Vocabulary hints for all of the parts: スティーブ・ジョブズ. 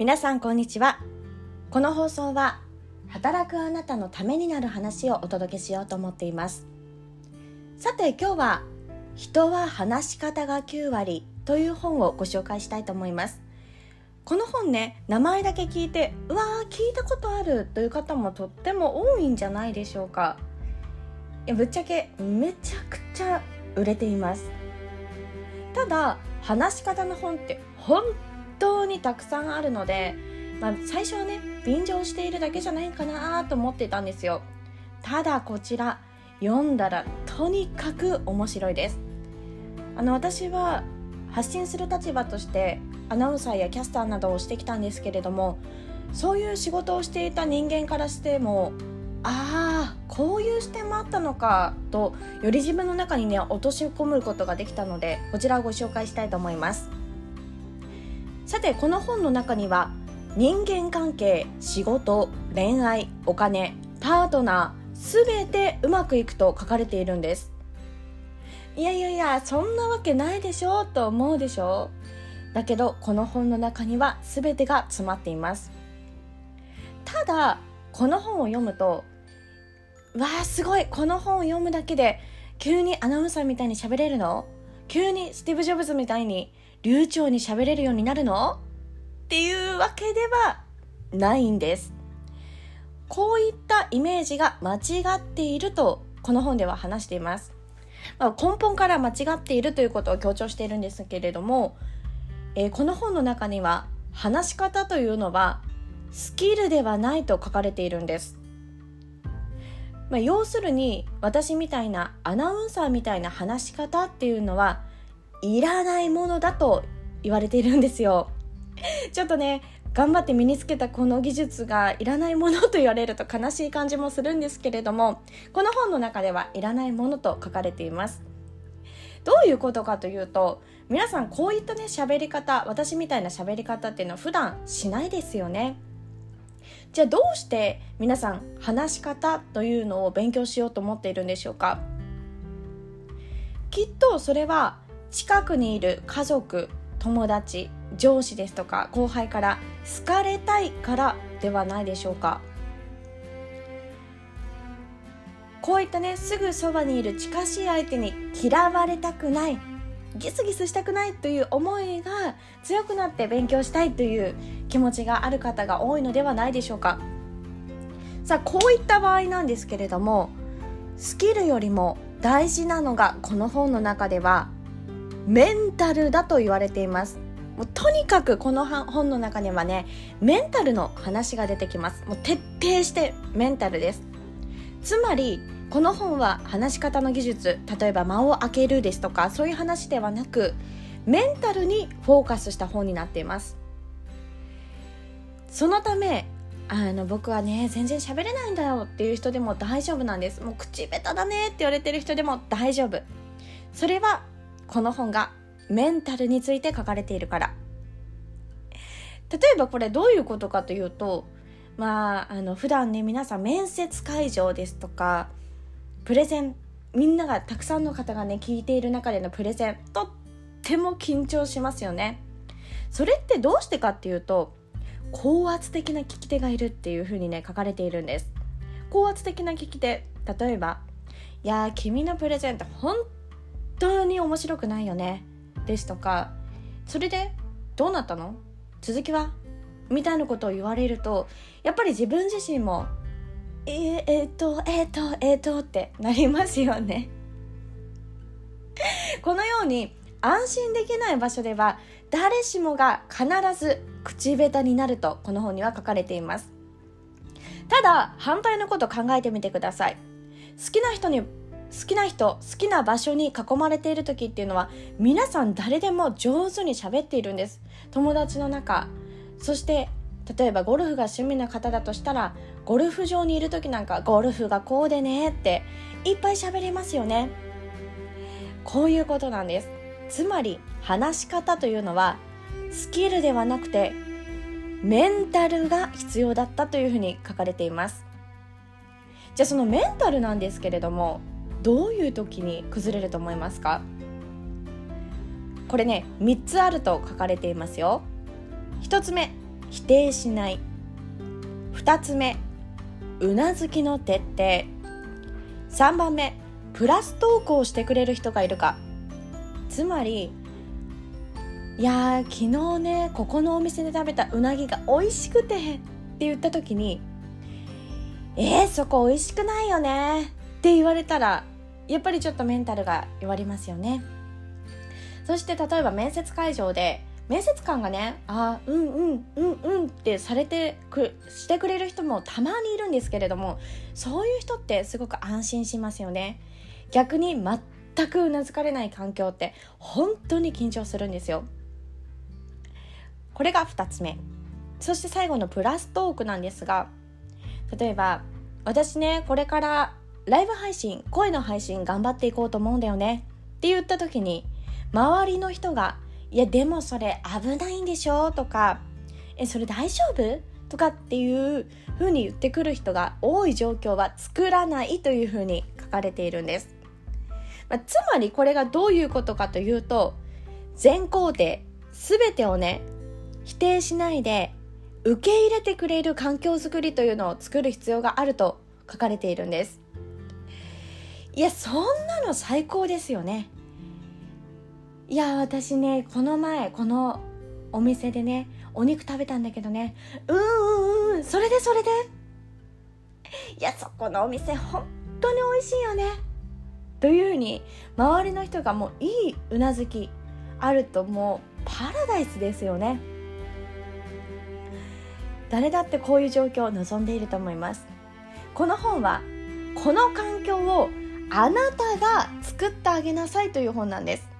皆さんこんにちは。この放送は働くあなたのためになる話をお届けしようと思っています。さて今日は人は話し方が9割という本をご紹介したいと思います。この本ね、名前だけ聞いてうわー聞いたことあるという方もとっても多いんじゃないでしょうか。ぶっちゃけめちゃくちゃ売れています。ただ話し方の本って本当にたくさんあるので、最初はね便乗しているだけじゃないかなと思ってたんですよ。ただこちら読んだらとにかく面白いです。私は発信する立場としてアナウンサーやキャスターなどをしてきたんですけれども、そういう仕事をしていた人間からしてもこういう視点もあったのかと、より自分の中にね落とし込むことができたので、こちらをご紹介したいと思います。さてこの本の中には人間関係、仕事、恋愛、お金、パートナー、すべてうまくいくと書かれているんです。いやそんなわけないでしょと思うでしょ。だけどこの本の中にはすべてが詰まっています。ただこの本を読むとすごい、この本を読むだけで急にアナウンサーみたいに喋れるの？急にスティーブ・ジョブズみたいに流暢に喋れるようになるの？っていうわけではないんです。こういったイメージが間違っているとこの本では話しています。根本から間違っているということを強調しているんですけれども、この本の中には話し方というのはスキルではないと書かれているんです。要するに私みたいなアナウンサーみたいな話し方っていうのはいらないものだと言われているんですよ。ちょっとね頑張って身につけたこの技術がいらないものと言われると悲しい感じもするんですけれども、この本の中ではいらないものと書かれています。どういうことかというと、皆さんこういったね喋り方、私みたいな喋り方っていうのは普段しないですよね。じゃあどうして皆さん話し方というのを勉強しようと思っているんでしょうか。きっとそれは近くにいる家族、友達、上司ですとか後輩から好かれたいからではないでしょうか。こういったねすぐそばにいる近しい相手に嫌われたくない、ギスギスしたくないという思いが強くなって勉強したいという気持ちがある方が多いのではないでしょうか。さあこういった場合なんですけれども、スキルよりも大事なのがこの本の中ではメンタルだと言われています。もうとにかくこの本の中にはねメンタルの話が出てきます。もう徹底してメンタルです。つまりこの本は話し方の技術、例えば間を空けるですとかそういう話ではなく、メンタルにフォーカスした本になっています。そのため僕はね全然喋れないんだよっていう人でも大丈夫なんです。もう口下手だねって言われてる人でも大丈夫。それはこの本がメンタルについて書かれているから。例えばこれどういうことかというと、普段ね皆さん面接会場ですとかプレゼン、みんながたくさんの方がね聞いている中でのプレゼン、とっても緊張しますよね。それってどうしてかっていうと、高圧的な聞き手がいるっていう風にね書かれているんです。高圧的な聞き手、例えばいや君のプレゼント本当に面白くないよねですとか、それでどうなったの？続きは？みたいなことを言われると、やっぱり自分自身もってなりますよね。このように安心できない場所では誰しもが必ず口下手になるとこの本には書かれています。ただ反対のことを考えてみてください。好きな場所に囲まれている時っていうのは皆さん誰でも上手に喋っているんです。友達の中、そして例えばゴルフが趣味な方だとしたら、ゴルフ場にいる時なんかゴルフがこうでねっていっぱい喋れますよね。こういうことなんです。つまり話し方というのはスキルではなくてメンタルが必要だったというふうに書かれています。じゃあそのメンタルなんですけれども、どういう時に崩れると思いますか？これね3つあると書かれていますよ。1つ目、否定しない。2つ目、うなずきの徹底。3番目、プラストークをしてくれる人がいるか。つまり、いや昨日ねここのお店で食べたうなぎが美味しくてって言った時に、そこ美味しくないよねって言われたら、やっぱりちょっとメンタルが弱りますよね。そして例えば面接会場で面接官がね、うんってしてくれる人もたまにいるんですけれども、そういう人ってすごく安心しますよね。逆に全くうなずかれない環境って本当に緊張するんですよ。これが2つ目。そして最後のプラストークなんですが、例えば私ねこれからライブ配信、声の配信頑張っていこうと思うんだよねって言った時に、周りの人がいやでもそれ危ないんでしょとか、それ大丈夫とかっていう風に言ってくる人が多い状況は作らないという風に書かれているんです。つまりこれがどういうことかというと、全工程全てをね否定しないで受け入れてくれる環境づくりというのを作る必要があると書かれているんです。いやそんなの最高ですよね。いや私ねこの前このお店でねお肉食べたんだけどね、それでいやそこのお店本当に美味しいよねという風に周りの人がもういいうなずきあると、もうパラダイスですよね。誰だってこういう状況を望んでいると思います。この本はこの環境をあなたが作ってあげなさいという本なんです。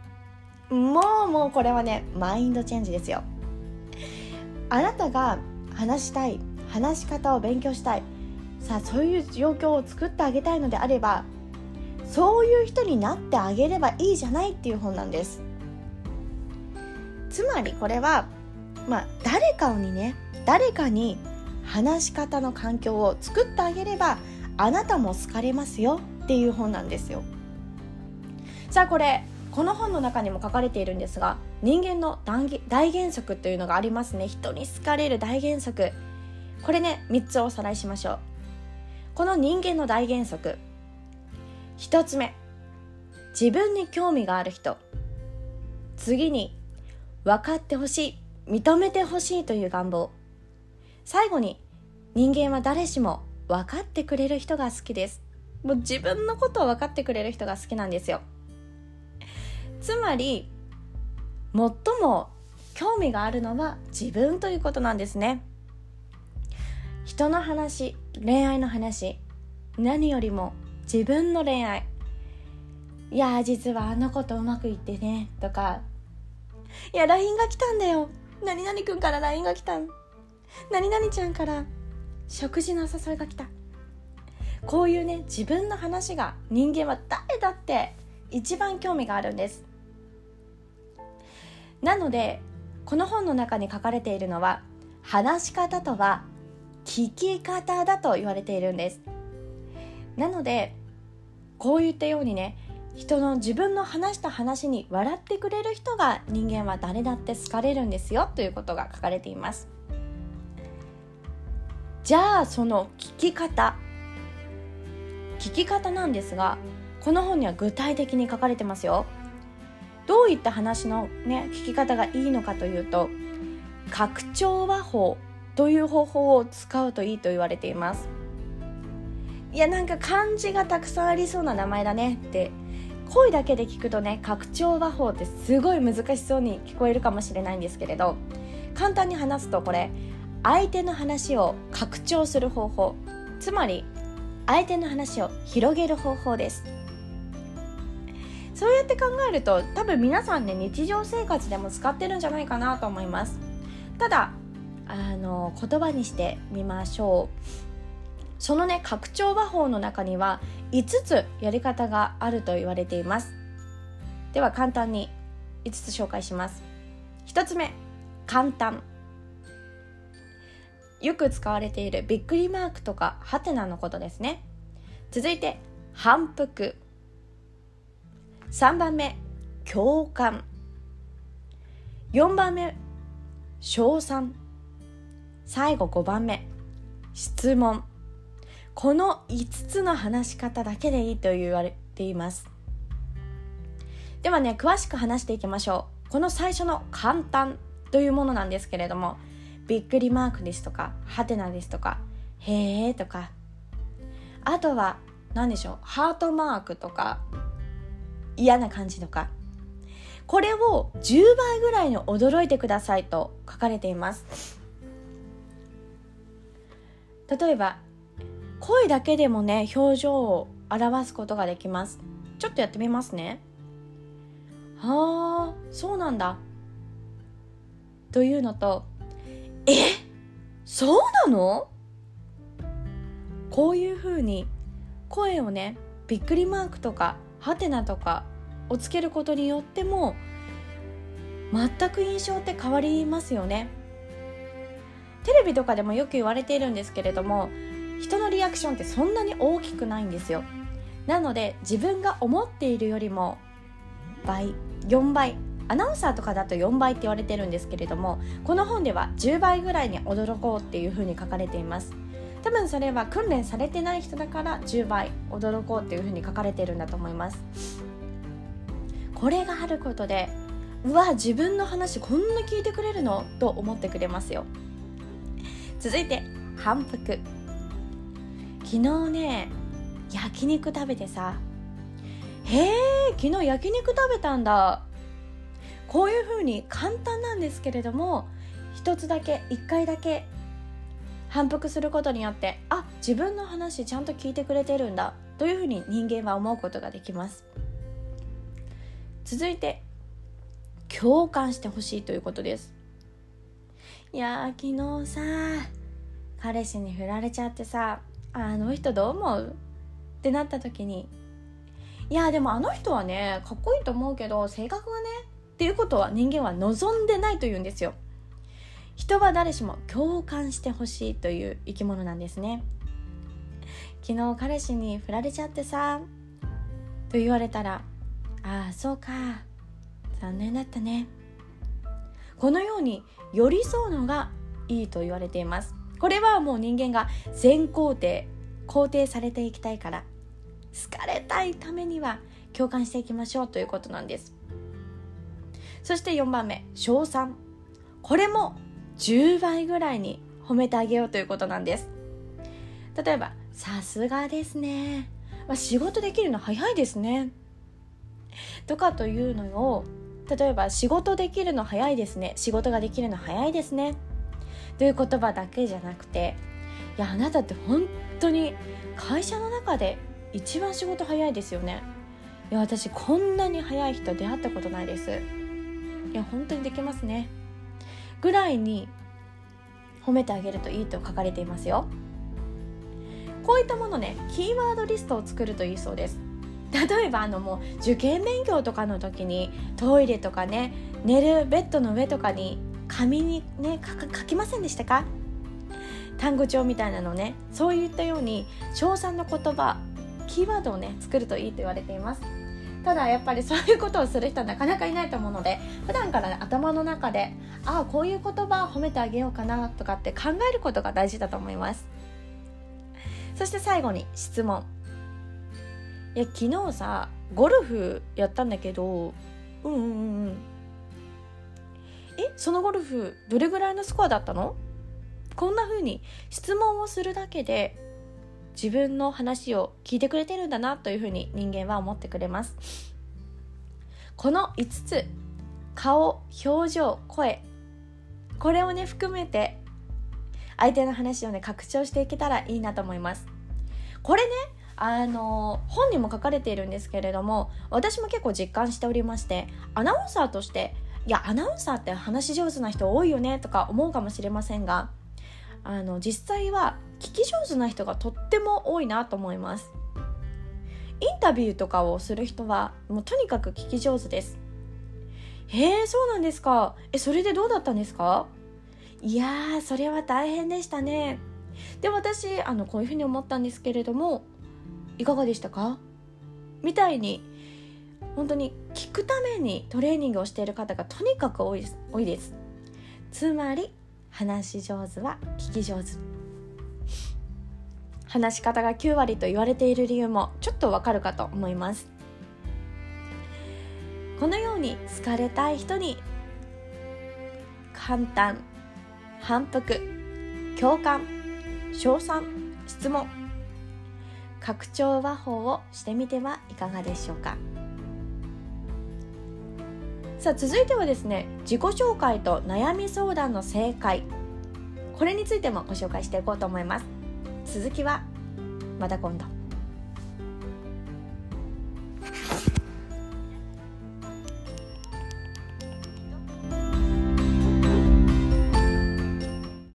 もうこれはねマインドチェンジですよ。あなたが話したい、話し方を勉強したい、さあそういう状況を作ってあげたいのであれば、そういう人になってあげればいいじゃないっていう本なんです。つまりこれは、誰かに話し方の環境を作ってあげればあなたも好かれますよっていう本なんですよ。さあこの本の中にも書かれているんですが、人間の大原則というのがありますね。人に好かれる大原則、これね3つおさらいしましょう。この人間の大原則、1つ目、自分に興味がある人。次に分かってほしい、認めてほしいという願望。最後に人間は誰しも分かってくれる人が好きです。もう自分のことを分かってくれる人が好きなんですよ。つまり最も興味があるのは自分ということなんですね。人の話、恋愛の話、何よりも自分の恋愛。いや実はあの子とうまくいってねとか、いや LINE が来たんだよ、何々くんから LINE が来た、何々ちゃんから食事のお誘いが来た。こういうね自分の話が人間は誰だって一番興味があるんです。なのでこの本の中に書かれているのは、話し方とは聞き方だと言われているんです。なのでこう言ったようにね、自分の話した話に笑ってくれる人が人間は誰だって好かれるんですよということが書かれています。じゃあその聞き方なんですが、この本には具体的に書かれてますよ。どういった話の、聞き方がいいのかというと、拡張話法という方法を使うといいと言われています。いやなんか漢字がたくさんありそうな名前だねって声だけで聞くとね、拡張話法ってすごい難しそうに聞こえるかもしれないんですけれど、簡単に話すとこれ相手の話を拡張する方法、つまり相手の話を広げる方法です。そうやって考えると多分皆さんね日常生活でも使ってるんじゃないかなと思います。ただ言葉にしてみましょう。そのね拡張話法の中には5つやり方があると言われています。では簡単に5つ紹介します。1つ目、簡単。よく使われているびっくりマークとかハテナのことですね。続いて反復。3番目、共感。4番目、称賛。最後5番目、質問。この5つの話し方だけでいいと言われています。ではね、詳しく話していきましょう。この最初の簡単というものなんですけれども、びっくりマークですとか、ハテナですとか、へえとか、あとは何でしょう、ハートマークとか嫌な感じとか、これを10倍ぐらいに驚いてくださいと書かれています。例えば声だけでもね、表情を表すことができます。ちょっとやってみますね。はあ、そうなんだというのと、え、そうなの？こういう風に声をね、びっくりマークとかハテナとかをつけることによっても全く印象って変わりますよね。テレビとかでもよく言われているんですけれども、人のリアクションってそんなに大きくないんですよ。なので自分が思っているよりも倍、4倍、アナウンサーとかだと4倍って言われてるんですけれども、この本では10倍ぐらいに驚こうっていう風に書かれています。多分それは訓練されてない人だから10倍驚こうっていう風に書かれているんだと思います。これがあることで、うわ、自分の話こんな聞いてくれるの？と思ってくれますよ。続いて反復。昨日ね、焼肉食べてさ、へえ、昨日焼肉食べたんだ。こういう風に簡単なんですけれども、一つだけ、一回だけ反復することによって、あ、自分の話ちゃんと聞いてくれてるんだというふうに人間は思うことができます。続いて共感してほしいということです。いやー、昨日さ、彼氏に振られちゃってさ、あの人どう思う？ってなった時に、いやでもあの人はね、かっこいいと思うけど性格はね、っていうことは人間は望んでないというんですよ。人は誰しも共感してほしいという生き物なんですね。昨日彼氏に振られちゃってさと言われたら、ああそうか、残念だったね。このように寄り添うのがいいと言われています。これはもう人間が全肯定、肯定されていきたいから、好かれたいためには共感していきましょうということなんです。そして4番目、称賛。これも10倍ぐらいに褒めてあげようということなんです。例えば、さすがですね、仕事できるの早いですねとかというのを、例えば仕事できるの早いですね、仕事ができるの早いですねという言葉だけじゃなくて、いやあなたって本当に会社の中で一番仕事早いですよね。いや私こんなに早い人出会ったことないです。いや本当にできますねぐらいに褒めてあげるといいと書かれていますよ。こういったものね、キーワードリストを作るといいそうです。例えばもう受験勉強とかの時に、トイレとかね、寝るベッドの上とかに紙にね、書きませんでしたか？単語帳みたいなのね、そういったように称賛の言葉、キーワードをね作るといいと言われています。ただやっぱりそういうことをする人はなかなかいないと思うので、普段から、ね、頭の中で、ああこういう言葉を褒めてあげようかなとかって考えることが大事だと思います。そして最後に質問。いや昨日さゴルフやったんだけど、そのゴルフどれぐらいのスコアだったの？こんな風に質問をするだけで自分の話を聞いてくれてるんだなというふうに人間は思ってくれます。この5つ、顔、表情、声、これをね含めて相手の話をね拡張していけたらいいなと思います。これね、本にも書かれているんですけれども、私も結構実感しておりまして、アナウンサーとして、いやアナウンサーって話上手な人多いよねとか思うかもしれませんが、実際は聞き上手な人がとっても多いなと思います。インタビューとかをする人はもうとにかく聞き上手です。へえ、そうなんですか。それでどうだったんですか？いやー、それは大変でしたね。で私こういうふうに思ったんですけれどもいかがでしたか？みたいに本当に聞くためにトレーニングをしている方がとにかく多いです。つまり話し上手は聞き上手。話し方が9割と言われている理由もちょっとわかるかと思います。このように好かれたい人に簡単、反復、共感、称賛、質問、拡張話法をしてみてはいかがでしょうか。さあ、続いてはですね、自己紹介と悩み相談の正解、これについてもご紹介していこうと思います。続きはまた今度。